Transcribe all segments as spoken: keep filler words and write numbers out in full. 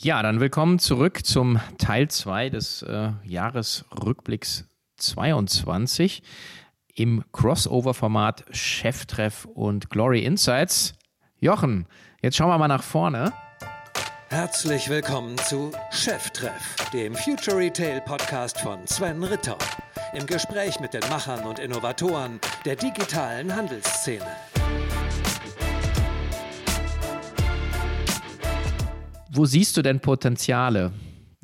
Ja, dann willkommen zurück zum Teil zwei des äh, Jahresrückblicks zweiundzwanzig im Crossover-Format Cheftreff und Glory Insights. Jochen, jetzt schauen wir mal nach vorne. Herzlich willkommen zu Cheftreff, dem Future Retail Podcast von Sven Ritter. Im Gespräch mit den Machern und Innovatoren der digitalen Handelsszene. Wo siehst du denn Potenziale,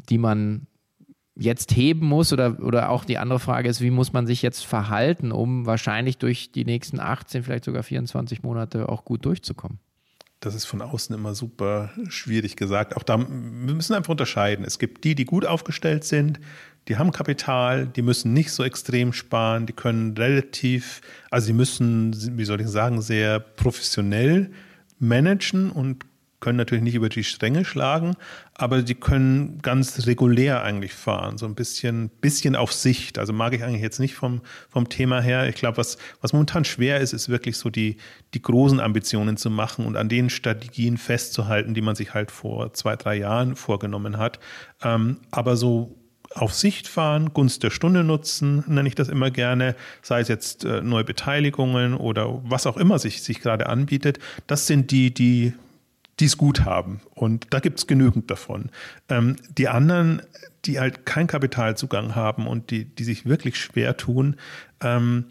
die man jetzt heben muss? Oder, oder auch die andere Frage ist, wie muss man sich jetzt verhalten, um wahrscheinlich durch die nächsten achtzehn, vielleicht sogar vierundzwanzig Monate auch gut durchzukommen? Das ist von außen immer super schwierig gesagt. Auch da wir müssen einfach unterscheiden. Es gibt die, die gut aufgestellt sind, die haben Kapital, die müssen nicht so extrem sparen, die können relativ, also die müssen, wie soll ich sagen, sehr professionell managen und können natürlich nicht über die Stränge schlagen, aber die können ganz regulär eigentlich fahren, so ein bisschen, bisschen auf Sicht. Also mag ich eigentlich jetzt nicht vom, vom Thema her. Ich glaube, was, was momentan schwer ist, ist wirklich so die, die großen Ambitionen zu machen und an den Strategien festzuhalten, die man sich halt vor zwei, drei Jahren vorgenommen hat. Ähm, aber so auf Sicht fahren, Gunst der Stunde nutzen, nenne ich das immer gerne, sei es jetzt äh, neue Beteiligungen oder was auch immer sich, sich gerade anbietet. Das sind die, die die es gut haben. Und da gibt es genügend davon. Ähm, die anderen, die halt keinen Kapitalzugang haben und die, die sich wirklich schwer tun, ähm,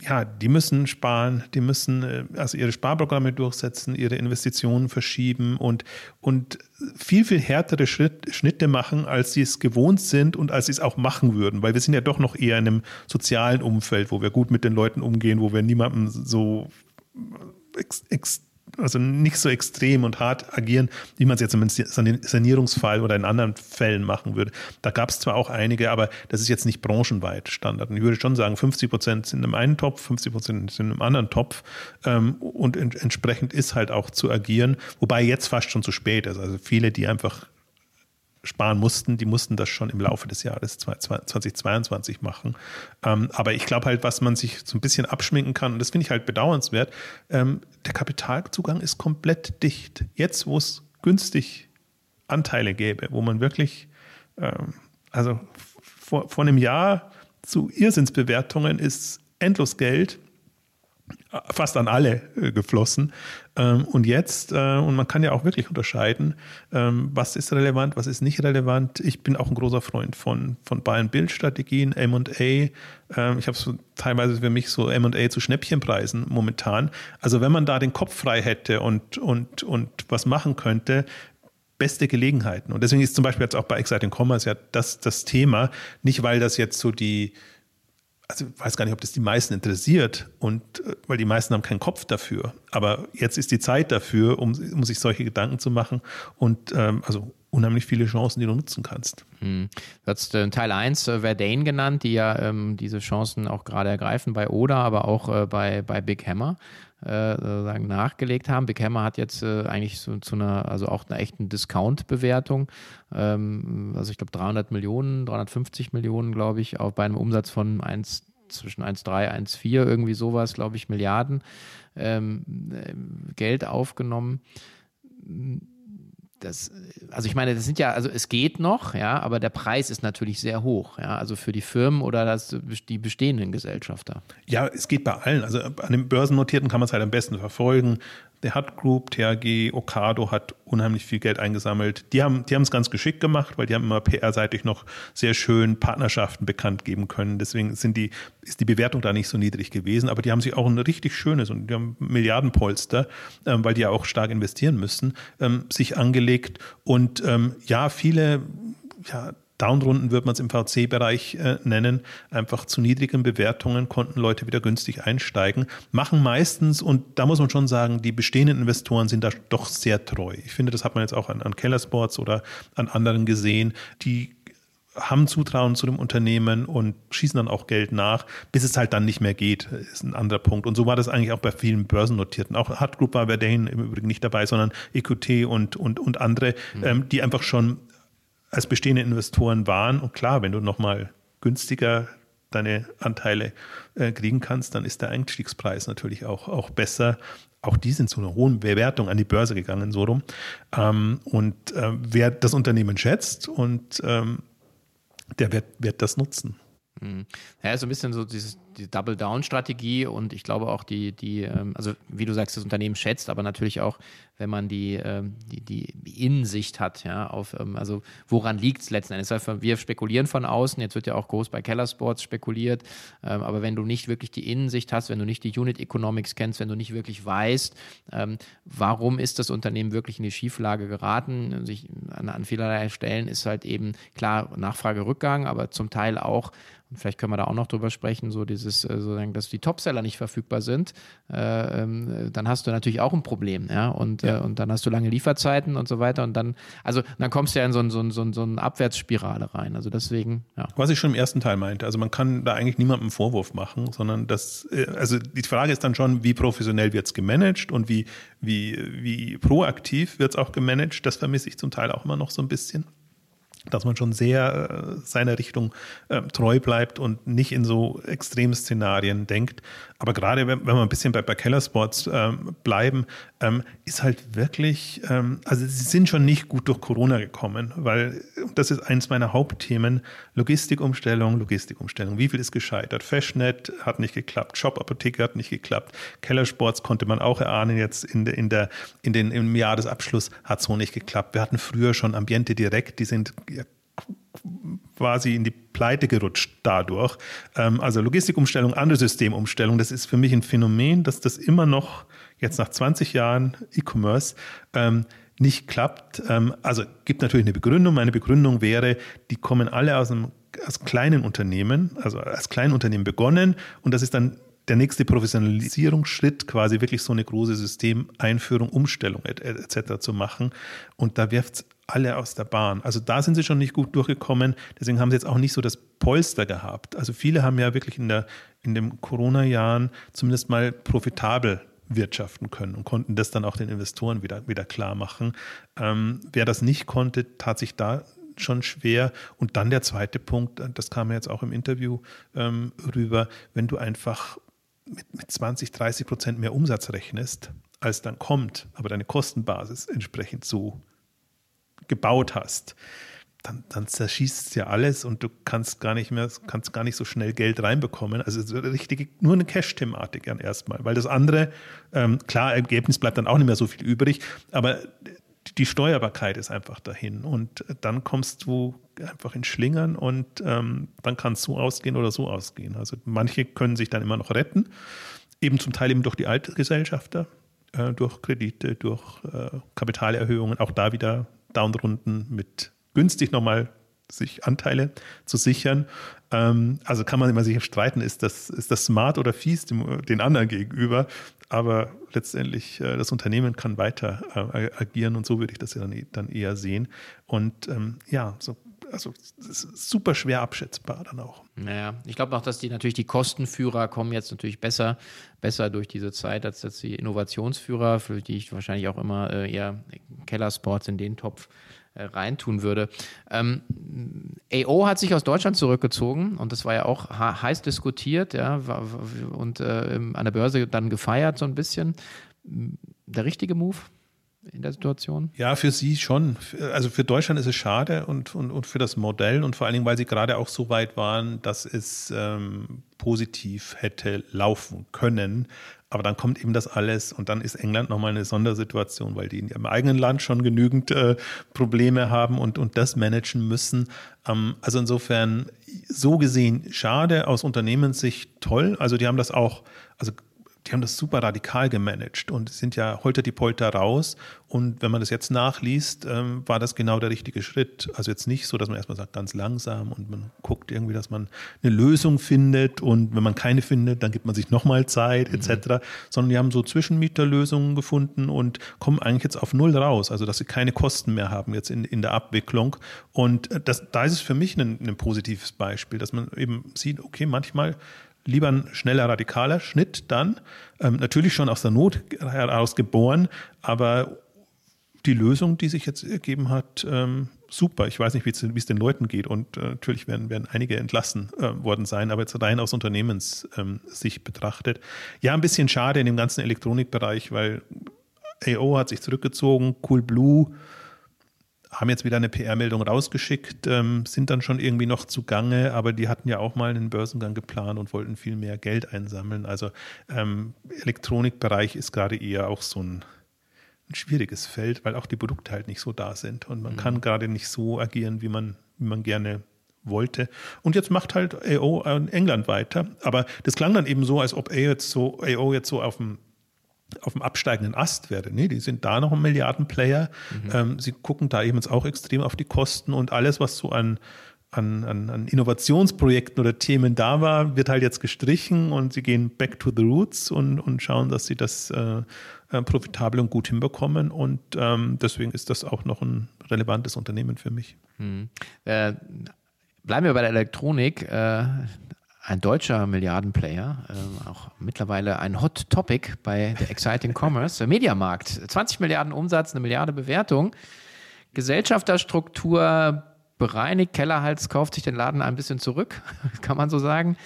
ja, die müssen sparen, die müssen also ihre Sparprogramme durchsetzen, ihre Investitionen verschieben und, und viel, viel härtere Schritt, Schnitte machen, als sie es gewohnt sind und als sie es auch machen würden. Weil wir sind ja doch noch eher in einem sozialen Umfeld, wo wir gut mit den Leuten umgehen, wo wir niemandem so ex, ex, also nicht so extrem und hart agieren, wie man es jetzt im Sanierungsfall oder in anderen Fällen machen würde. Da gab es zwar auch einige, aber das ist jetzt nicht branchenweit Standard. Und ich würde schon sagen, fünfzig Prozent sind im einen Topf, fünfzig Prozent sind im anderen Topf und entsprechend ist halt auch zu agieren, wobei jetzt fast schon zu spät ist. Also viele, die einfach sparen mussten, die mussten das schon im Laufe des Jahres zweitausendzweiundzwanzig machen. Ähm, aber ich glaube halt, was man sich so ein bisschen abschminken kann, und das finde ich halt bedauernswert, ähm, der Kapitalzugang ist komplett dicht. Jetzt, wo es günstig Anteile gäbe, wo man wirklich, ähm, also vor, vor einem Jahr zu Irrsinnsbewertungen ist endlos Geld fast an alle geflossen. Und jetzt, und man kann ja auch wirklich unterscheiden, was ist relevant, was ist nicht relevant. Ich bin auch ein großer Freund von, von Buy-and-Build-Strategien, M und A. Ich habe so teilweise für mich so M und A zu Schnäppchenpreisen momentan. Also wenn man da den Kopf frei hätte und, und, und was machen könnte, beste Gelegenheiten. Und deswegen ist zum Beispiel jetzt auch bei Exciting Commerce ja das, das Thema, nicht weil das jetzt so die Also ich weiß gar nicht, ob das die meisten interessiert, und weil die meisten haben keinen Kopf dafür. Aber jetzt ist die Zeit dafür, um, um sich solche Gedanken zu machen und ähm, also unheimlich viele Chancen, die du nutzen kannst. Hm. Du hast äh, Teil eins äh, Verdane genannt, die ja ähm, diese Chancen auch gerade ergreifen bei Oda, aber auch äh, bei, bei Big Hammer äh, sozusagen nachgelegt haben. Big Hammer hat jetzt äh, eigentlich so, zu einer, also auch einer echten Discount-Bewertung, ähm, also ich glaube dreihundert Millionen, dreihundertfünfzig Millionen, glaube ich, auch bei einem Umsatz von eins zwischen eins Komma drei, eins Komma vier, irgendwie sowas, glaube ich, Milliarden ähm, Geld aufgenommen. Das, also ich meine, das sind ja, also es geht noch, ja, aber der Preis ist natürlich sehr hoch, ja, also für die Firmen oder das, die bestehenden Gesellschafter. Ja, es geht bei allen. Also an den Börsennotierten kann man es halt am besten verfolgen. Der Hutt Group, T H G, Ocado hat unheimlich viel Geld eingesammelt. Die haben die haben es ganz geschickt gemacht, weil die haben immer P R-seitig noch sehr schön Partnerschaften bekannt geben können. Deswegen sind die, ist die Bewertung da nicht so niedrig gewesen. Aber die haben sich auch ein richtig schönes, und die haben Milliardenpolster, ähm, weil die ja auch stark investieren müssen, ähm, sich angelegt. Und ähm, ja, viele, ja, Downrunden wird man es im V C-Bereich äh, nennen, einfach zu niedrigen Bewertungen konnten Leute wieder günstig einsteigen, machen meistens, und da muss man schon sagen, die bestehenden Investoren sind da doch sehr treu. Ich finde, das hat man jetzt auch an, an Kellersports oder an anderen gesehen, die haben Zutrauen zu dem Unternehmen und schießen dann auch Geld nach, bis es halt dann nicht mehr geht, ist ein anderer Punkt. Und so war das eigentlich auch bei vielen Börsennotierten. Auch Hard Group war bei denen im Übrigen nicht dabei, sondern E Q T und, und, und andere, mhm. ähm, die einfach schon als bestehende Investoren waren. Und klar, wenn du nochmal günstiger deine Anteile äh, kriegen kannst, dann ist der Einstiegspreis natürlich auch, auch besser. Auch die sind zu einer hohen Bewertung an die Börse gegangen, so rum. Ähm, und äh, wer das Unternehmen schätzt, und ähm, der wird, wird das nutzen. Ja, so ein bisschen so dieses, die Double-Down-Strategie, und ich glaube auch die, die, also wie du sagst, das Unternehmen schätzt, aber natürlich auch, wenn man die, die, die Innensicht hat, ja, auf, also woran liegt es letzten Endes? Wir spekulieren von außen, jetzt wird ja auch groß bei Kellersports spekuliert, aber wenn du nicht wirklich die Innensicht hast, wenn du nicht die Unit Economics kennst, wenn du nicht wirklich weißt, warum ist das Unternehmen wirklich in die Schieflage geraten, sich an, an vielerlei Stellen ist halt eben klar Nachfragerückgang, aber zum Teil auch, vielleicht können wir da auch noch drüber sprechen, so dieses, sozusagen, dass die Topseller nicht verfügbar sind, äh, ähm, dann hast du natürlich auch ein Problem, ja, und, ja. Äh, und dann hast du lange Lieferzeiten und so weiter, und dann, also dann kommst du ja in so eine so so so ein Abwärtsspirale rein, also deswegen, ja. Was ich schon im ersten Teil meinte, also man kann da eigentlich niemandem einen Vorwurf machen, sondern das, also die Frage ist dann schon, wie professionell wird es gemanagt und wie, wie, wie proaktiv wird es auch gemanagt, das vermisse ich zum Teil auch immer noch so ein bisschen. Dass man schon sehr äh, seiner Richtung äh, treu bleibt und nicht in so Extremszenarien denkt. Aber gerade wenn, wenn wir ein bisschen bei, bei Kellersports ähm, bleiben, ähm, ist halt wirklich, ähm, also sie sind schon nicht gut durch Corona gekommen, weil das ist eins meiner Hauptthemen, Logistikumstellung, Logistikumstellung. Wie viel ist gescheitert? Fashionet hat nicht geklappt, Shop-Apotheke hat nicht geklappt, Kellersports konnte man auch erahnen, jetzt in der, in der, in den, im Jahresabschluss hat so nicht geklappt. Wir hatten früher schon Ambiente direkt, die sind quasi in die Pleite gerutscht dadurch. Also Logistikumstellung, andere Systemumstellung, das ist für mich ein Phänomen, dass das immer noch jetzt nach zwanzig Jahren E-Commerce nicht klappt. Also gibt natürlich eine Begründung. Meine Begründung wäre, die kommen alle aus einem aus kleinen Unternehmen, also als Kleinunternehmen begonnen, und das ist dann der nächste Professionalisierungsschritt, quasi wirklich so eine große Systemeinführung, Umstellung et cetera zu machen. Und da wirft es alle aus der Bahn. Also da sind sie schon nicht gut durchgekommen. Deswegen haben sie jetzt auch nicht so das Polster gehabt. Also viele haben ja wirklich in, der, in den Corona-Jahren zumindest mal profitabel wirtschaften können und konnten das dann auch den Investoren wieder, wieder klar machen. Ähm, wer das nicht konnte, tat sich da schon schwer. Und dann der zweite Punkt, das kam ja jetzt auch im Interview ähm, rüber, wenn du einfach mit, mit zwanzig, dreißig Prozent mehr Umsatz rechnest, als dann kommt, aber deine Kostenbasis entsprechend so gebaut hast, dann, dann zerschießt es ja alles und du kannst gar nicht mehr, kannst gar nicht so schnell Geld reinbekommen. Also es ist richtig, nur eine Cash-Thematik dann erstmal, weil das andere, ähm, klar, Ergebnis bleibt dann auch nicht mehr so viel übrig, aber die Steuerbarkeit ist einfach dahin, und dann kommst du einfach in Schlingern, und ähm, dann kann es so ausgehen oder so ausgehen. Also manche können sich dann immer noch retten, eben zum Teil eben durch die Altgesellschafter, äh, durch Kredite, durch äh, Kapitalerhöhungen, auch da wieder Downrunden mit günstig nochmal sich Anteile zu sichern. Ähm, also kann man immer sich streiten, ist das, ist das smart oder fies dem, den anderen gegenüber, aber letztendlich äh, das Unternehmen kann weiter äh, agieren, und so würde ich das ja dann, dann eher sehen. Und ähm, ja, so Also super schwer abschätzbar dann auch. Naja, ich glaube auch, dass die natürlich die Kostenführer kommen jetzt natürlich besser, besser durch diese Zeit, als jetzt die Innovationsführer, für die ich wahrscheinlich auch immer äh, eher Kellersports in den Topf äh, reintun würde. Ähm, A O hat sich aus Deutschland zurückgezogen, und das war ja auch heiß diskutiert, ja, und äh, an der Börse dann gefeiert so ein bisschen. Der richtige Move in der Situation? Ja, für sie schon. Also für Deutschland ist es schade, und, und, und für das Modell, und vor allen Dingen, weil sie gerade auch so weit waren, dass es ähm, positiv hätte laufen können. Aber dann kommt eben das alles, und dann ist England nochmal eine Sondersituation, weil die in ihrem eigenen Land schon genügend äh, Probleme haben und, und das managen müssen. Ähm, also insofern so gesehen schade, aus Unternehmenssicht toll. Also die haben das auch, also Die haben das super radikal gemanagt und sind ja holter die Polter raus. Und wenn man das jetzt nachliest, ähm, war das genau der richtige Schritt. Also jetzt nicht so, dass man erstmal sagt, ganz langsam, und man guckt irgendwie, dass man eine Lösung findet, und wenn man keine findet, dann gibt man sich nochmal Zeit et cetera. Mhm. Sondern die haben so Zwischenmieterlösungen gefunden und kommen eigentlich jetzt auf null raus. Also dass sie keine Kosten mehr haben jetzt in, in der Abwicklung. Und das, da ist es für mich ein, ein positives Beispiel, dass man eben sieht, okay, manchmal lieber ein schneller, radikaler Schnitt dann. Ähm, natürlich schon aus der Not heraus geboren, aber die Lösung, die sich jetzt ergeben hat, ähm, super. Ich weiß nicht, wie es den Leuten geht. Und äh, natürlich werden, werden einige entlassen äh, worden sein, aber jetzt rein aus Unternehmenssicht ähm, betrachtet. Ja, ein bisschen schade in dem ganzen Elektronikbereich, weil A O hat sich zurückgezogen, Cool Blue haben jetzt wieder eine P R-Meldung rausgeschickt, ähm, sind dann schon irgendwie noch zugange, aber die hatten ja auch mal einen Börsengang geplant und wollten viel mehr Geld einsammeln. Also ähm, Elektronikbereich ist gerade eher auch so ein, ein schwieriges Feld, weil auch die Produkte halt nicht so da sind und man mhm. kann gerade nicht so agieren, wie man, wie man gerne wollte. Und jetzt macht halt A O in England weiter, aber das klang dann eben so, als ob A O jetzt so, A O jetzt so auf dem auf dem absteigenden Ast wäre. Nee, die sind da noch ein Milliardenplayer. Mhm. Ähm, sie gucken da eben jetzt auch extrem auf die Kosten und alles, was so an, an, an Innovationsprojekten oder Themen da war, wird halt jetzt gestrichen und sie gehen back to the roots und, und schauen, dass sie das äh, profitabel und gut hinbekommen und ähm, deswegen ist das auch noch ein relevantes Unternehmen für mich. Mhm. Äh, bleiben wir bei der Elektronik. Äh Ein deutscher Milliardenplayer, äh, auch mittlerweile ein Hot Topic bei der Exciting Commerce, Mediamarkt, zwanzig Milliarden Umsatz, eine Milliarde Bewertung, Gesellschafterstruktur bereinigt, Kellerhals kauft sich den Laden ein bisschen zurück, kann man so sagen.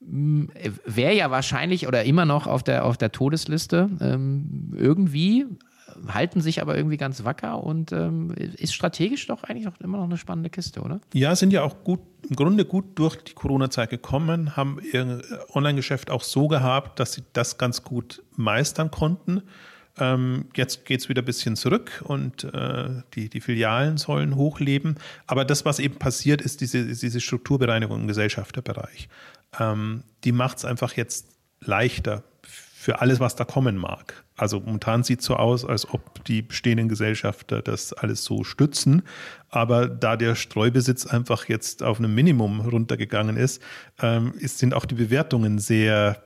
Wäre ja wahrscheinlich oder immer noch auf der, auf der Todesliste, ähm, irgendwie, halten sich aber irgendwie ganz wacker und ähm, ist strategisch doch eigentlich noch immer noch eine spannende Kiste, oder? Ja, sind ja auch gut, im Grunde gut durch die Corona-Zeit gekommen, haben ihr Online-Geschäft auch so gehabt, dass sie das ganz gut meistern konnten. Ähm, jetzt geht es wieder ein bisschen zurück und äh, die, die Filialen sollen hochleben. Aber das, was eben passiert, ist diese, ist diese Strukturbereinigung im Gesellschafterbereich. Ähm, die macht es einfach jetzt leichter für alles, was da kommen mag. Also momentan sieht es so aus, als ob die bestehenden Gesellschafter das alles so stützen. Aber da der Streubesitz einfach jetzt auf einem Minimum runtergegangen ist, ähm, ist sind auch die Bewertungen sehr,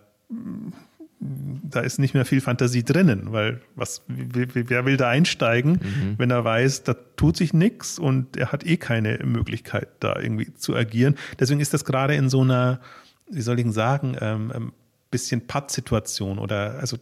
da ist nicht mehr viel Fantasie drinnen, weil was, wer will da einsteigen, mhm. wenn er weiß, da tut sich nichts und er hat eh keine Möglichkeit, da irgendwie zu agieren. Deswegen ist das gerade in so einer, wie soll ich denn sagen, ähm, bisschen Pattsituation oder also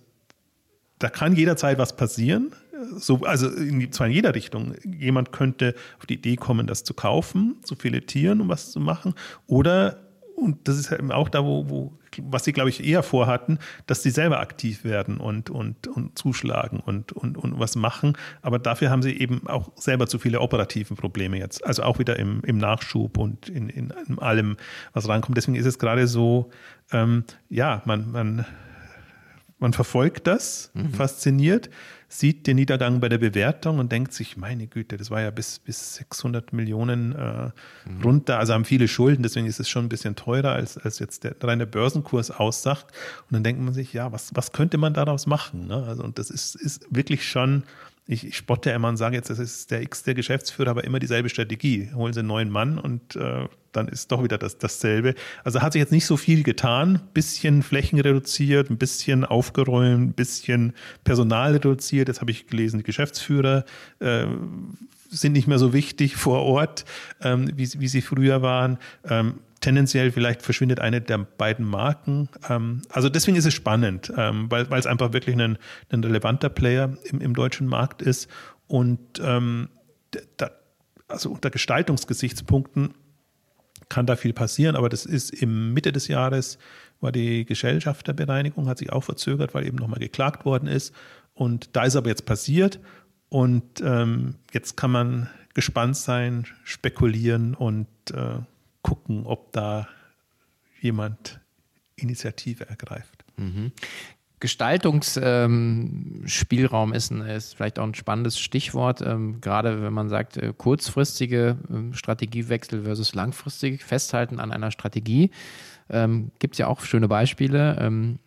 da kann jederzeit was passieren, so, also in, zwar in jeder Richtung. Jemand könnte auf die Idee kommen, das zu kaufen, zu filetieren, um was zu machen oder, und das ist eben auch da, wo, wo was sie, glaube ich, eher vorhatten, dass sie selber aktiv werden und, und, und zuschlagen und, und, und was machen, aber dafür haben sie eben auch selber zu viele operativen Probleme jetzt, also auch wieder im, im Nachschub und in, in, in allem, was rankommt. Deswegen ist es gerade so, ähm, ja, man, man, man verfolgt das, mhm. fasziniert, sieht den Niedergang bei der Bewertung und denkt sich, meine Güte, das war ja bis, bis sechshundert Millionen äh, mhm. runter, also haben viele Schulden, deswegen ist es schon ein bisschen teurer, als, als jetzt der reine Börsenkurs aussagt. Und dann denkt man sich, ja, was, was könnte man daraus machen? Ne? Also, und das ist, ist wirklich schon, ich, ich spotte immer und sage jetzt, das ist der X der Geschäftsführer, aber immer dieselbe Strategie. Holen Sie einen neuen Mann und äh, dann ist doch wieder das, dasselbe. Also hat sich jetzt nicht so viel getan. Ein bisschen Flächen reduziert, ein bisschen aufgeräumt, ein bisschen Personal reduziert. Jetzt habe ich gelesen, die Geschäftsführer äh, sind nicht mehr so wichtig vor Ort, ähm, wie, wie sie früher waren. Ähm, tendenziell vielleicht verschwindet eine der beiden Marken. Ähm, also deswegen ist es spannend, ähm, weil weil es einfach wirklich ein, ein relevanter Player im, im deutschen Markt ist. Und ähm, da, also unter Gestaltungsgesichtspunkten kann da viel passieren, aber das ist im Mitte des Jahres, war die Gesellschafterbereinigung, hat sich auch verzögert, weil eben nochmal geklagt worden ist und da ist aber jetzt passiert und ähm, jetzt kann man gespannt sein, spekulieren und äh, gucken, ob da jemand Initiative ergreift. Mhm. Gestaltungsspielraum ist, ist vielleicht auch ein spannendes Stichwort, gerade wenn man sagt, kurzfristige Strategiewechsel versus langfristig festhalten an einer Strategie. Gibt es ja auch schöne Beispiele. Im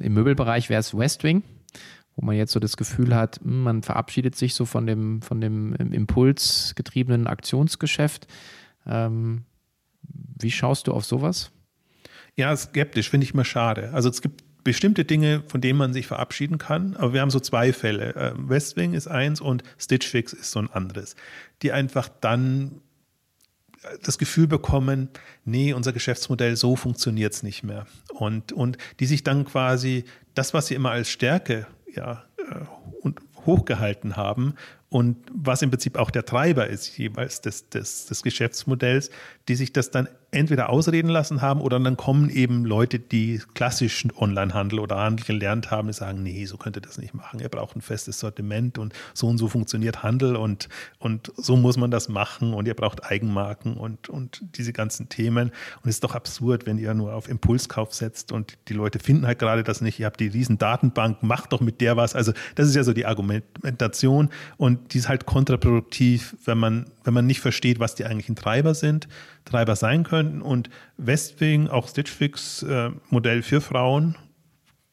Möbelbereich wäre es Westwing, wo man jetzt so das Gefühl hat, man verabschiedet sich so von dem, von dem impulsgetriebenen Aktionsgeschäft. Wie schaust du auf sowas? Ja, skeptisch, finde ich mal schade. Also es gibt bestimmte Dinge, von denen man sich verabschieden kann. Aber wir haben so zwei Fälle. Westwing ist eins und Stitch Fix ist so ein anderes. Die einfach dann das Gefühl bekommen, nee, unser Geschäftsmodell, so funktioniert es nicht mehr. Und, und die sich dann quasi das, was sie immer als Stärke ja, hochgehalten haben, und was im Prinzip auch der Treiber ist jeweils des, des, des Geschäftsmodells, die sich das dann entweder ausreden lassen haben oder dann kommen eben Leute, die klassischen Onlinehandel oder Handel gelernt haben, die sagen, nee, so könnt ihr das nicht machen, ihr braucht ein festes Sortiment und so und so funktioniert Handel und, und so muss man das machen und ihr braucht Eigenmarken und, und diese ganzen Themen und es ist doch absurd, wenn ihr nur auf Impulskauf setzt und die Leute finden halt gerade das nicht, ihr habt die riesen Datenbank, macht doch mit der was, also das ist ja so die Argumentation und die ist halt kontraproduktiv, wenn man, wenn man nicht versteht, was die eigentlichen Treiber sind, Treiber sein könnten. Und Westwing, auch Stitch Fix, äh, Modell für Frauen,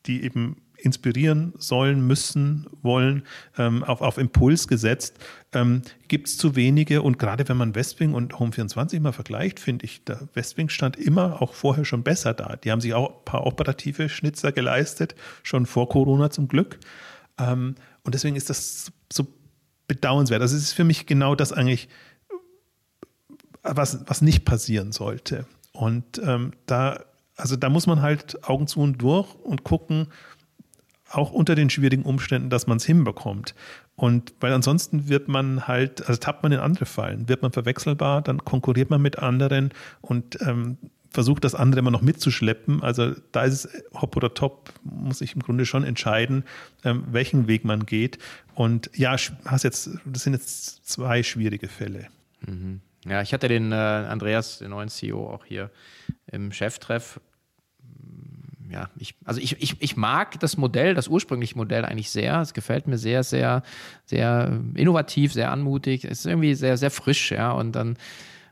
die eben inspirieren sollen, müssen, wollen, ähm, auf, auf Impuls gesetzt, ähm, gibt es zu wenige. Und gerade wenn man Westwing und Home vierundzwanzig mal vergleicht, finde ich, der Westwing stand immer auch vorher schon besser da. Die haben sich auch ein paar operative Schnitzer geleistet, schon vor Corona zum Glück. Ähm, und deswegen ist das so bedauernswert. Also es ist für mich genau das eigentlich, was, was nicht passieren sollte. Und ähm, da, also da muss man halt Augen zu und durch und gucken, auch unter den schwierigen Umständen, dass man es hinbekommt. Und weil ansonsten wird man halt, also tappt man in andere Fallen, wird man verwechselbar, dann konkurriert man mit anderen und ähm, versucht das andere immer noch mitzuschleppen. Also da ist es hopp oder top, muss ich im Grunde schon entscheiden, ähm, welchen Weg man geht. Und ja, hast jetzt, das sind jetzt zwei schwierige Fälle. Mhm. Ja, ich hatte den äh, Andreas, den neuen C E O, auch hier im Cheftreff. Ja, ich, also ich, ich, ich mag das Modell, das ursprüngliche Modell eigentlich sehr. Es gefällt mir sehr, sehr, sehr innovativ, sehr anmutig. Es ist irgendwie sehr, sehr frisch, ja. Und dann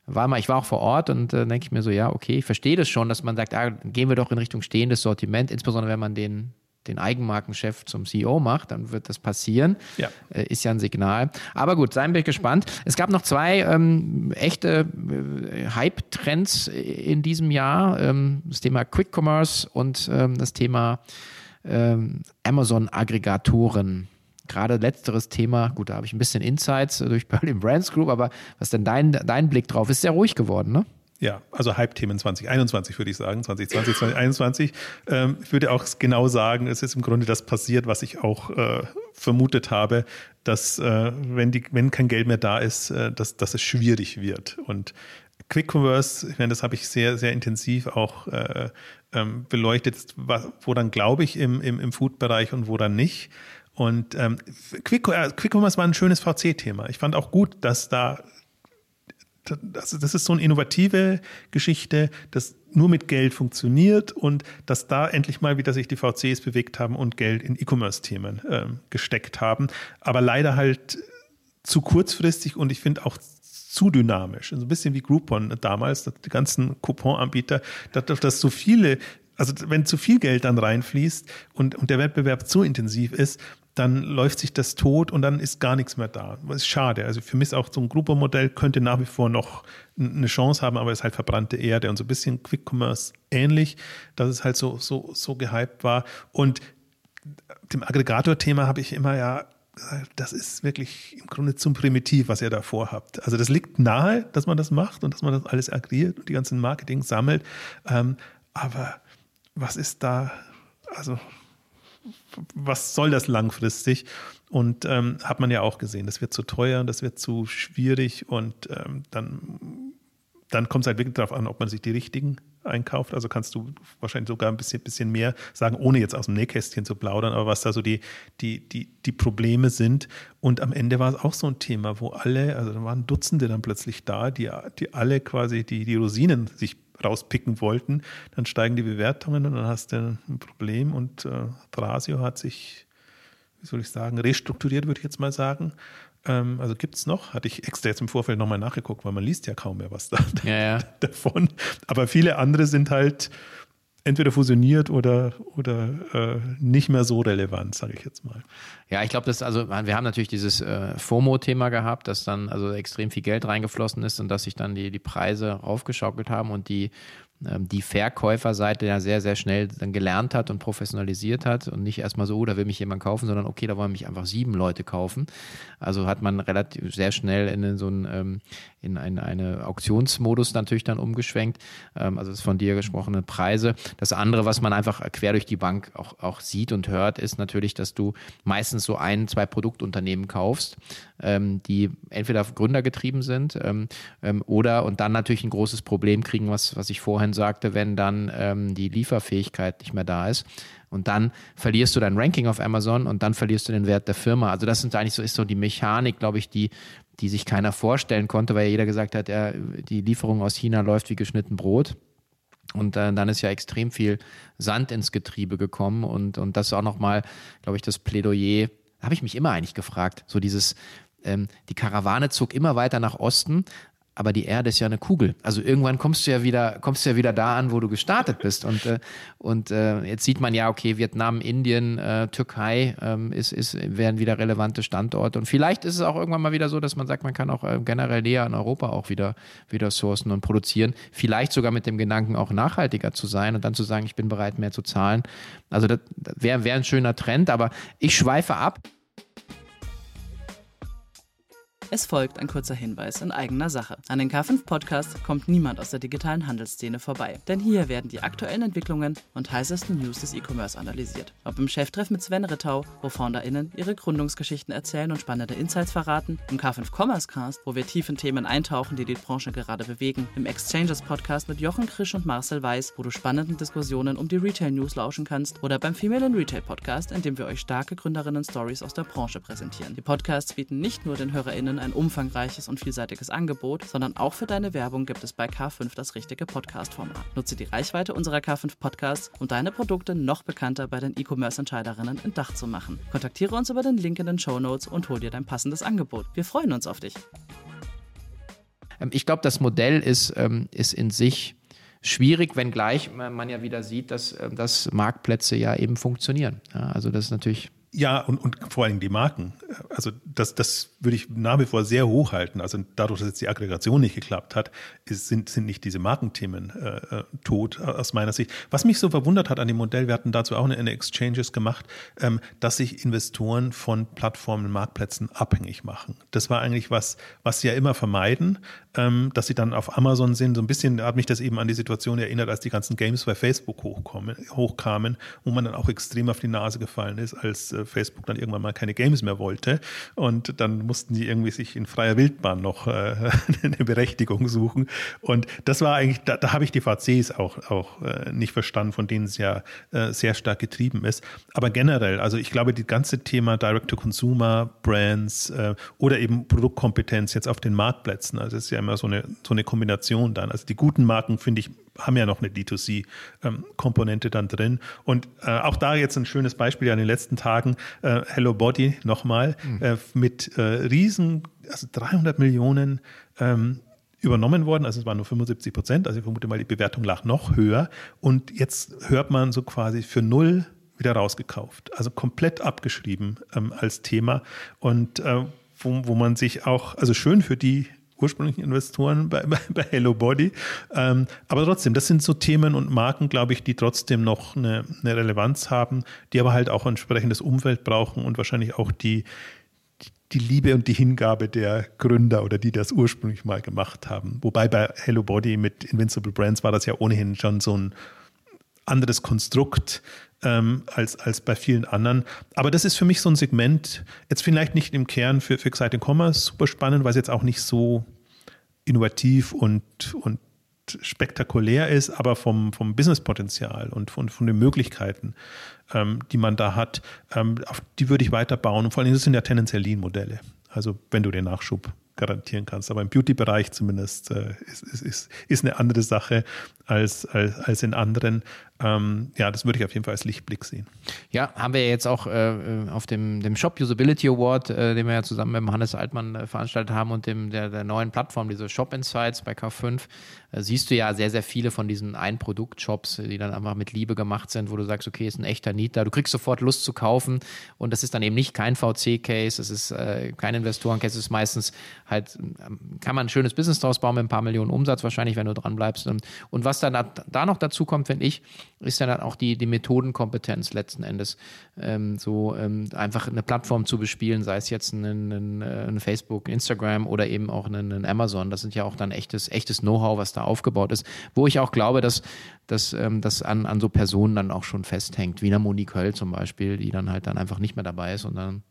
war mal, ich war auch vor Ort und äh, denke ich mir so, ja, okay, ich verstehe das schon, dass man sagt, ah, gehen wir doch in Richtung stehendes Sortiment, insbesondere wenn man den, den Eigenmarkenchef zum C E O macht, dann wird das passieren. Ja. Äh, ist ja ein Signal. Aber gut, seien wir gespannt. Es gab noch zwei ähm, echte äh, Hype-Trends in diesem Jahr. Ähm, das Thema Quick Commerce und ähm, das Thema ähm, Amazon-Aggregatoren. Gerade letzteres Thema, gut, da habe ich ein bisschen Insights durch Berlin Brands Group, aber was ist denn dein, dein Blick drauf? Ist sehr ruhig geworden, ne? Ja, also Hype-Themen zwanzig einundzwanzig würde ich sagen, zwanzig zwanzig, zwanzig einundzwanzig. Ähm, ich würde auch genau sagen, es ist im Grunde das passiert, was ich auch äh, vermutet habe, dass äh, wenn, die, wenn kein Geld mehr da ist, äh, dass, dass es schwierig wird. Und Quick Commerce, ich meine, das habe ich sehr, sehr intensiv auch äh, ähm, beleuchtet, wo dann glaube ich im, im, im Food-Bereich und wo dann nicht. Und ähm, Quick, äh, Quick Commerce war ein schönes V C-Thema. Ich fand auch gut, dass da, das, das ist so eine innovative Geschichte, das nur mit Geld funktioniert und dass da endlich mal wieder sich die V Cs bewegt haben und Geld in E-Commerce-Themen äh, gesteckt haben. Aber leider halt zu kurzfristig und ich finde auch zu dynamisch. So also ein bisschen wie Groupon damals, die ganzen Coupon-Anbieter, dass, dass so viele, also wenn zu viel Geld dann reinfließt und, und der Wettbewerb zu intensiv ist, dann läuft sich das tot und dann ist gar nichts mehr da. Das ist schade. Also für mich ist auch so ein Gruppenmodell könnte nach wie vor noch eine Chance haben, aber es ist halt verbrannte Erde und so ein bisschen Quick Commerce ähnlich, dass es halt so, so, so gehypt war. Und dem Aggregator-Thema habe ich immer ja, das ist wirklich im Grunde zum Primitiv, was ihr da vorhabt. Also das liegt nahe, dass man das macht und dass man das alles aggregiert und die ganzen Marketing sammelt. Aber was ist da, also was soll das langfristig? Und ähm, hat man ja auch gesehen, das wird zu teuer, das wird zu schwierig und ähm, dann, dann kommt es halt wirklich darauf an, ob man sich die richtigen einkauft. Also kannst du wahrscheinlich sogar ein bisschen, bisschen mehr sagen, ohne jetzt aus dem Nähkästchen zu plaudern, aber was da so die, die, die, die Probleme sind. Und am Ende war es auch so ein Thema, wo alle, also da waren Dutzende dann plötzlich da, die, die alle quasi die, die Rosinen sich rauspicken wollten, dann steigen die Bewertungen und dann hast du ein Problem und äh, Trasio hat sich, wie soll ich sagen, restrukturiert, würde ich jetzt mal sagen. Ähm, also gibt es noch, hatte ich extra jetzt im Vorfeld nochmal nachgeguckt, weil man liest ja kaum mehr was da, ja, ja. davon. Aber viele andere sind halt entweder fusioniert oder, oder äh, nicht mehr so relevant, sage ich jetzt mal. Ja, ich glaube, das also wir haben natürlich dieses äh, FOMO-Thema gehabt, dass dann also extrem viel Geld reingeflossen ist und dass sich dann die, die Preise raufgeschaukelt haben und die, ähm, die Verkäuferseite ja sehr, sehr schnell dann gelernt hat und professionalisiert hat und nicht erstmal so, oh, da will mich jemand kaufen, sondern okay, da wollen mich einfach sieben Leute kaufen. Also hat man relativ sehr schnell in so einen ähm, in einen eine Auktionsmodus natürlich dann umgeschwenkt. Ähm, also das von dir gesprochene Preise. Das andere, was man einfach quer durch die Bank auch, auch sieht und hört, ist natürlich, dass du meistens meistens so ein, zwei Produktunternehmen kaufst, ähm, die entweder gründergetrieben sind ähm, ähm, oder und dann natürlich ein großes Problem kriegen, was, was ich vorhin sagte, wenn dann ähm, die Lieferfähigkeit nicht mehr da ist. Und dann verlierst du dein Ranking auf Amazon und dann verlierst du den Wert der Firma. Also das sind eigentlich so, ist so die Mechanik, glaube ich, die, die sich keiner vorstellen konnte, weil jeder gesagt hat, ja, die Lieferung aus China läuft wie geschnitten Brot. Und äh, dann ist ja extrem viel Sand ins Getriebe gekommen. Und, und das ist auch nochmal, glaube ich, das Plädoyer, habe ich mich immer eigentlich gefragt, so dieses, ähm, die Karawane zog immer weiter nach Osten, aber die Erde ist ja eine Kugel. Also irgendwann kommst du ja wieder, kommst du ja wieder da an, wo du gestartet bist. Und, äh, und äh, jetzt sieht man ja, okay, Vietnam, Indien, äh, Türkei ähm, ist, ist, werden wieder relevante Standorte. Und vielleicht ist es auch irgendwann mal wieder so, dass man sagt, man kann auch äh, generell näher in Europa auch wieder, wieder sourcen und produzieren. Vielleicht sogar mit dem Gedanken, auch nachhaltiger zu sein und dann zu sagen, ich bin bereit, mehr zu zahlen. Also das wäre wär ein schöner Trend, aber ich schweife ab. Es folgt ein kurzer Hinweis in eigener Sache. An den K fünf Podcast kommt niemand aus der digitalen Handelsszene vorbei. Denn hier werden die aktuellen Entwicklungen und heißesten News des E-Commerce analysiert. Ob im Cheftreff mit Sven Ritter, wo FounderInnen ihre Gründungsgeschichten erzählen und spannende Insights verraten, im K fünf Commerce Cast, wo wir tief in Themen eintauchen, die die Branche gerade bewegen, im Exchanges-Podcast mit Jochen Krisch und Marcel Weiß, wo du spannenden Diskussionen um die Retail-News lauschen kannst, oder beim Female in Retail-Podcast, in dem wir euch starke Gründerinnen-Stories aus der Branche präsentieren. Die Podcasts bieten nicht nur den HörerInnen ein umfangreiches und vielseitiges Angebot, sondern auch für deine Werbung gibt es bei K fünf das richtige Podcast-Format. Nutze die Reichweite unserer K fünf Podcasts, um deine Produkte noch bekannter bei den E-Commerce-Entscheiderinnen in D A C H zu machen. Kontaktiere uns über den Link in den Shownotes und hol dir dein passendes Angebot. Wir freuen uns auf dich. Ich glaube, das Modell ist, ist in sich schwierig, wenngleich man ja wieder sieht, dass, dass Marktplätze ja eben funktionieren. Also das ist natürlich... Ja, und, und vor allen Dingen die Marken. Also das, das würde ich nach wie vor sehr hoch halten. Also dadurch, dass jetzt die Aggregation nicht geklappt hat, ist, sind, sind nicht diese Markenthemen äh, tot aus meiner Sicht. Was mich so verwundert hat an dem Modell, wir hatten dazu auch eine, eine Exchanges gemacht, ähm, dass sich Investoren von Plattformen und Marktplätzen abhängig machen. Das war eigentlich was, was sie ja immer vermeiden, ähm, dass sie dann auf Amazon sind. So ein bisschen hat mich das eben an die Situation erinnert, als die ganzen Games bei Facebook hochkommen, hochkamen, wo man dann auch extrem auf die Nase gefallen ist, als Facebook dann irgendwann mal keine Games mehr wollte und dann mussten die irgendwie sich in freier Wildbahn noch äh, eine Berechtigung suchen und das war eigentlich, da, da habe ich die V Cs auch, auch äh, nicht verstanden, von denen es ja äh, sehr stark getrieben ist, aber generell, also ich glaube, das ganze Thema Direct-to-Consumer, Brands äh, oder eben Produktkompetenz jetzt auf den Marktplätzen, also das ist ja immer so eine, so eine Kombination dann, also die guten Marken, finde ich, haben ja noch eine D zwei C Komponente dann drin. Und äh, auch da jetzt ein schönes Beispiel an den letzten Tagen, äh, Hello Body nochmal, mhm. äh, mit äh, riesen, also dreihundert Millionen ähm, übernommen worden, also es waren nur fünfundsiebzig Prozent, also ich vermute mal, die Bewertung lag noch höher. Und jetzt hört man so quasi für null wieder rausgekauft, also komplett abgeschrieben ähm, als Thema. Und äh, wo, wo man sich auch, also schön für die ursprünglichen Investoren bei, bei, bei Hello Body. Ähm, aber trotzdem, das sind so Themen und Marken, glaube ich, die trotzdem noch eine, eine Relevanz haben, die aber halt auch ein entsprechendes Umfeld brauchen und wahrscheinlich auch die, die Liebe und die Hingabe der Gründer oder die das ursprünglich mal gemacht haben. Wobei bei Hello Body mit Invincible Brands war das ja ohnehin schon so ein anderes Konstrukt, Ähm, als, als bei vielen anderen. Aber das ist für mich so ein Segment, jetzt vielleicht nicht im Kern für, für Exciting Commerce super spannend, weil es jetzt auch nicht so innovativ und, und spektakulär ist, aber vom, vom Businesspotenzial und von, von den Möglichkeiten, ähm, die man da hat, ähm, auf die würde ich weiterbauen. Und vor allem, das sind ja tendenziell Lean-Modelle. Also wenn du den Nachschub garantieren kannst. Aber im Beauty-Bereich zumindest äh, ist, ist, ist, ist eine andere Sache als, als, als in anderen. Ähm, ja, das würde ich auf jeden Fall als Lichtblick sehen. Ja, haben wir jetzt auch äh, auf dem, dem Shop Usability Award, äh, den wir ja zusammen mit Hannes Altmann äh, veranstaltet haben und dem der, der neuen Plattform, diese Shop Insights bei K fünf, äh, siehst du ja sehr, sehr viele von diesen Ein-Produkt-Shops, die dann einfach mit Liebe gemacht sind, wo du sagst, okay, ist ein echter Need da. Du kriegst sofort Lust zu kaufen und das ist dann eben nicht kein V C-Case, es ist äh, kein Investoren-Case, es ist meistens halt, kann man ein schönes Business draus bauen mit ein paar Millionen Umsatz wahrscheinlich, wenn du dran bleibst. Und was dann da noch dazu kommt, finde ich, ist dann auch die, die Methodenkompetenz letzten Endes. Ähm, so ähm, einfach eine Plattform zu bespielen, sei es jetzt ein, ein Facebook, Instagram oder eben auch ein Amazon. Das sind ja auch dann echtes, echtes Know-how, was da aufgebaut ist, wo ich auch glaube, dass dass ähm, das an, an so Personen dann auch schon festhängt, wie eine Monique Höll zum Beispiel, die dann halt dann einfach nicht mehr dabei ist und dann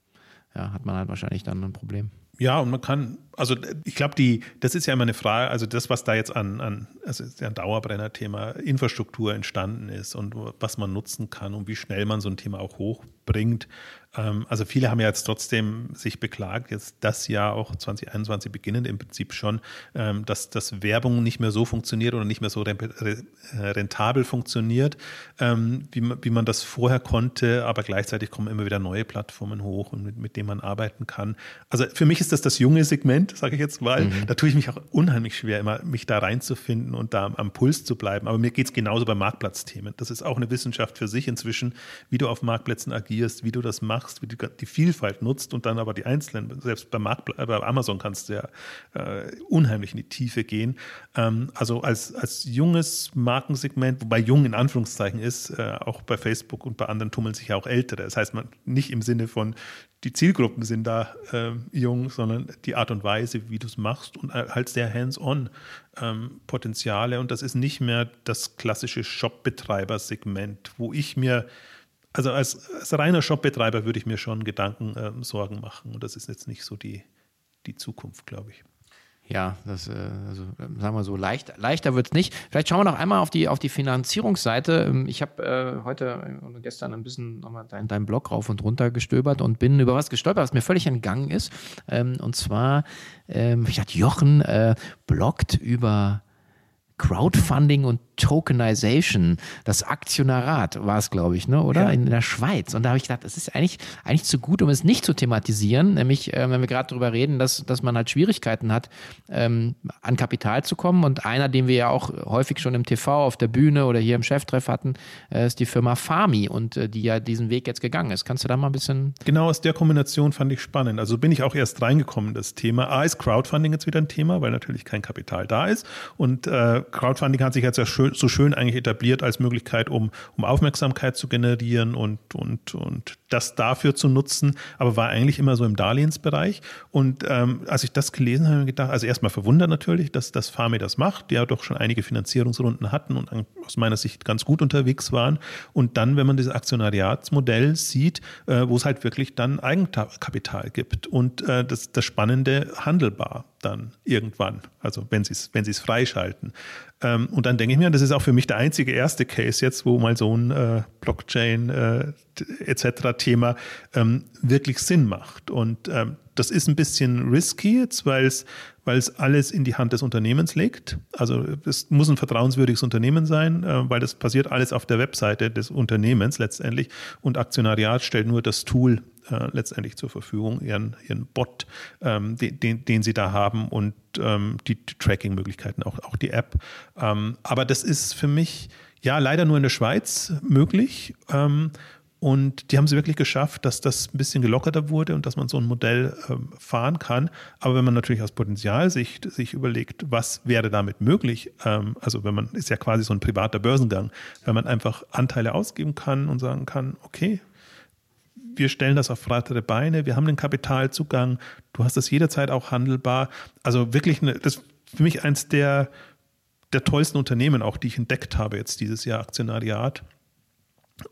ja, hat man halt wahrscheinlich dann ein Problem. Ja, und man kann, also ich glaube, die, das ist ja immer eine Frage, also das, was da jetzt an, an also ist ja ein Dauerbrenner-Thema, Infrastruktur entstanden ist und was man nutzen kann und wie schnell man so ein Thema auch hochbringt. Ähm, also viele haben ja jetzt trotzdem sich beklagt, jetzt das Jahr auch zwanzig einundzwanzig beginnend im Prinzip schon, ähm, dass, dass Werbung nicht mehr so funktioniert oder nicht mehr so rentabel funktioniert, ähm, wie, wie man das vorher konnte, aber gleichzeitig kommen immer wieder neue Plattformen hoch, und mit, mit denen man arbeiten kann. Also für mich ist das das junge Segment, sage ich jetzt mal. Mhm. Da tue ich mich auch unheimlich schwer, immer mich da reinzufinden und da am, am Puls zu bleiben. Aber mir geht es genauso bei Marktplatzthemen. Das ist auch eine Wissenschaft für sich inzwischen, wie du auf Marktplätzen agierst, wie du das machst, wie du die Vielfalt nutzt und dann aber die Einzelnen. Selbst bei, Marktpl- äh, bei Amazon kannst du ja äh, unheimlich in die Tiefe gehen. Ähm, also als, als junges Markensegment, wobei jung in Anführungszeichen ist, äh, auch bei Facebook und bei anderen tummeln sich ja auch Ältere. Das heißt, man nicht im Sinne von die Zielgruppen sind da äh, jung, sondern die Art und Weise, wie du es machst und halt sehr hands-on ähm, Potenziale. Und das ist nicht mehr das klassische Shop-Betreiber-Segment, wo ich mir, also als, als reiner Shop-Betreiber würde ich mir schon Gedanken, ähm, Sorgen machen. Und das ist jetzt nicht so die, die Zukunft, glaube ich. Ja, das, also sagen wir so, leicht, leichter wird's nicht. Vielleicht schauen wir noch einmal auf die, auf die Finanzierungsseite. Ich habe äh, heute und gestern ein bisschen nochmal deinen dein Blog rauf und runter gestöbert und bin über was gestolpert, was mir völlig entgangen ist. Ähm, und zwar, ähm, ich dachte, Jochen äh, bloggt über Crowdfunding und Tokenization, das Aktionariat war es, glaube ich, ne, oder? Ja. In der Schweiz. Und da habe ich gedacht, das ist eigentlich, eigentlich zu gut, um es nicht zu thematisieren. Nämlich, äh, wenn wir gerade darüber reden, dass, dass man halt Schwierigkeiten hat, ähm, an Kapital zu kommen. Und einer, den wir ja auch häufig schon im T V, auf der Bühne oder hier im Cheftreff hatten, äh, ist die Firma Farmy und äh, die ja diesen Weg jetzt gegangen ist. Kannst du da mal ein bisschen... Genau, aus der Kombination fand ich spannend. Also bin ich auch erst reingekommen, das Thema. A, ist Crowdfunding jetzt wieder ein Thema, weil natürlich kein Kapital da ist. Und äh, Crowdfunding hat sich jetzt ja schön so schön eigentlich etabliert als Möglichkeit, um, um Aufmerksamkeit zu generieren und, und, und das dafür zu nutzen, aber war eigentlich immer so im Darlehensbereich. Und ähm, als ich das gelesen habe, habe ich gedacht, also erstmal verwundert natürlich, dass, dass Farmy das macht, die ja doch schon einige Finanzierungsrunden hatten und aus meiner Sicht ganz gut unterwegs waren. Und dann, wenn man dieses Aktionariatsmodell sieht, äh, wo es halt wirklich dann Eigenkapital gibt und äh, das, das Spannende handelbar dann irgendwann, also wenn sie es wenn sie es freischalten. Ähm, und dann denke ich mir, das ist auch für mich der einzige erste Case jetzt, wo mal so ein äh, Blockchain äh, et cetera Thema ähm, wirklich Sinn macht. Und ähm, das ist ein bisschen risky jetzt, weil es weil es alles in die Hand des Unternehmens legt. Also es muss ein vertrauenswürdiges Unternehmen sein, äh, weil das passiert alles auf der Webseite des Unternehmens letztendlich. Und Aktionariat stellt nur das Tool äh, letztendlich zur Verfügung, ihren, ihren Bot, ähm, den, den, den sie da haben und ähm, die, die Tracking-Möglichkeiten, auch, auch die App. Ähm, aber das ist für mich ja leider nur in der Schweiz möglich. Ähm, Und die haben es wirklich geschafft, dass das ein bisschen gelockerter wurde und dass man so ein Modell ähm, fahren kann. Aber wenn man natürlich aus Potenzialsicht sich überlegt, was wäre damit möglich, ähm, also wenn man, ist ja quasi so ein privater Börsengang, wenn man einfach Anteile ausgeben kann und sagen kann, okay, wir stellen das auf breitere Beine, wir haben den Kapitalzugang, du hast das jederzeit auch handelbar. Also wirklich, eine, das ist für mich eins der, der tollsten Unternehmen auch, die ich entdeckt habe jetzt dieses Jahr, Aktionariat.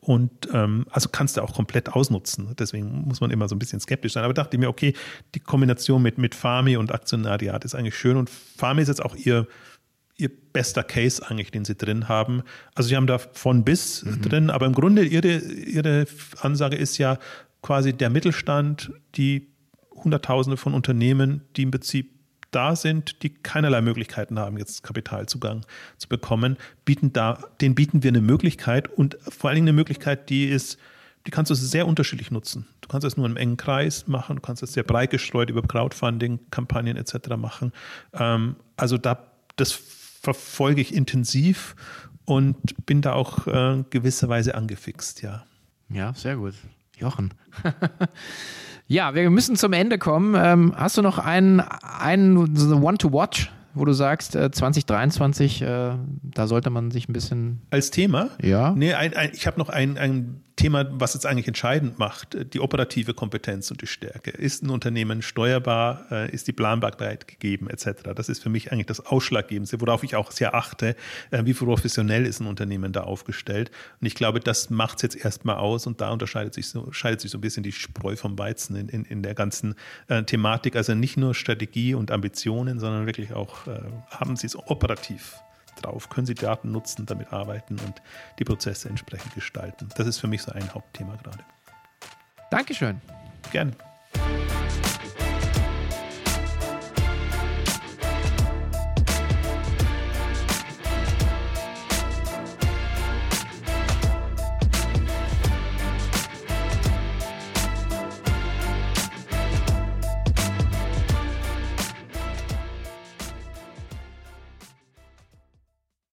Und ähm, also kannst du auch komplett ausnutzen. Deswegen muss man immer so ein bisschen skeptisch sein. Aber dachte ich mir, okay, die Kombination mit, mit Farmy und Aktionariat ist eigentlich schön. Und Farmy ist jetzt auch ihr, ihr bester Case eigentlich, den sie drin haben. Also sie haben da von bis mhm. drin. Aber im Grunde ihre, ihre Ansage ist ja quasi der Mittelstand, die Hunderttausende von Unternehmen, die im Prinzip da sind, die keinerlei Möglichkeiten haben, jetzt Kapitalzugang zu bekommen, bieten da, denen bieten wir eine Möglichkeit und vor allen Dingen eine Möglichkeit, die ist, die kannst du sehr unterschiedlich nutzen. Du kannst das nur in einem engen Kreis machen, du kannst das sehr breit gestreut über Crowdfunding-Kampagnen et cetera machen. Ähm, also da, das verfolge ich intensiv und bin da auch äh, gewisserweise angefixt, ja. Ja, sehr gut. Jochen. Ja, wir müssen zum Ende kommen. Ähm, hast du noch einen, einen so One to Watch, wo du sagst, äh, zwanzig dreiundzwanzig, äh, da sollte man sich ein bisschen... Als Thema? Ja. Nee, ein, ein, ich habe noch ein, ein Thema, was es eigentlich entscheidend macht, die operative Kompetenz und die Stärke. Ist ein Unternehmen steuerbar, äh, ist die Planbarkeit gegeben et cetera. Das ist für mich eigentlich das Ausschlaggebendste, worauf ich auch sehr achte, äh, wie professionell ist ein Unternehmen da aufgestellt. Und ich glaube, das macht es jetzt erstmal aus und da unterscheidet sich so, scheidet sich so ein bisschen die Spreu vom Weizen in, in, in der ganzen äh, Thematik. Also nicht nur Strategie und Ambitionen, sondern wirklich auch haben Sie es operativ drauf? Können Sie Daten nutzen, damit arbeiten und die Prozesse entsprechend gestalten? Das ist für mich so ein Hauptthema gerade. Dankeschön. Gerne.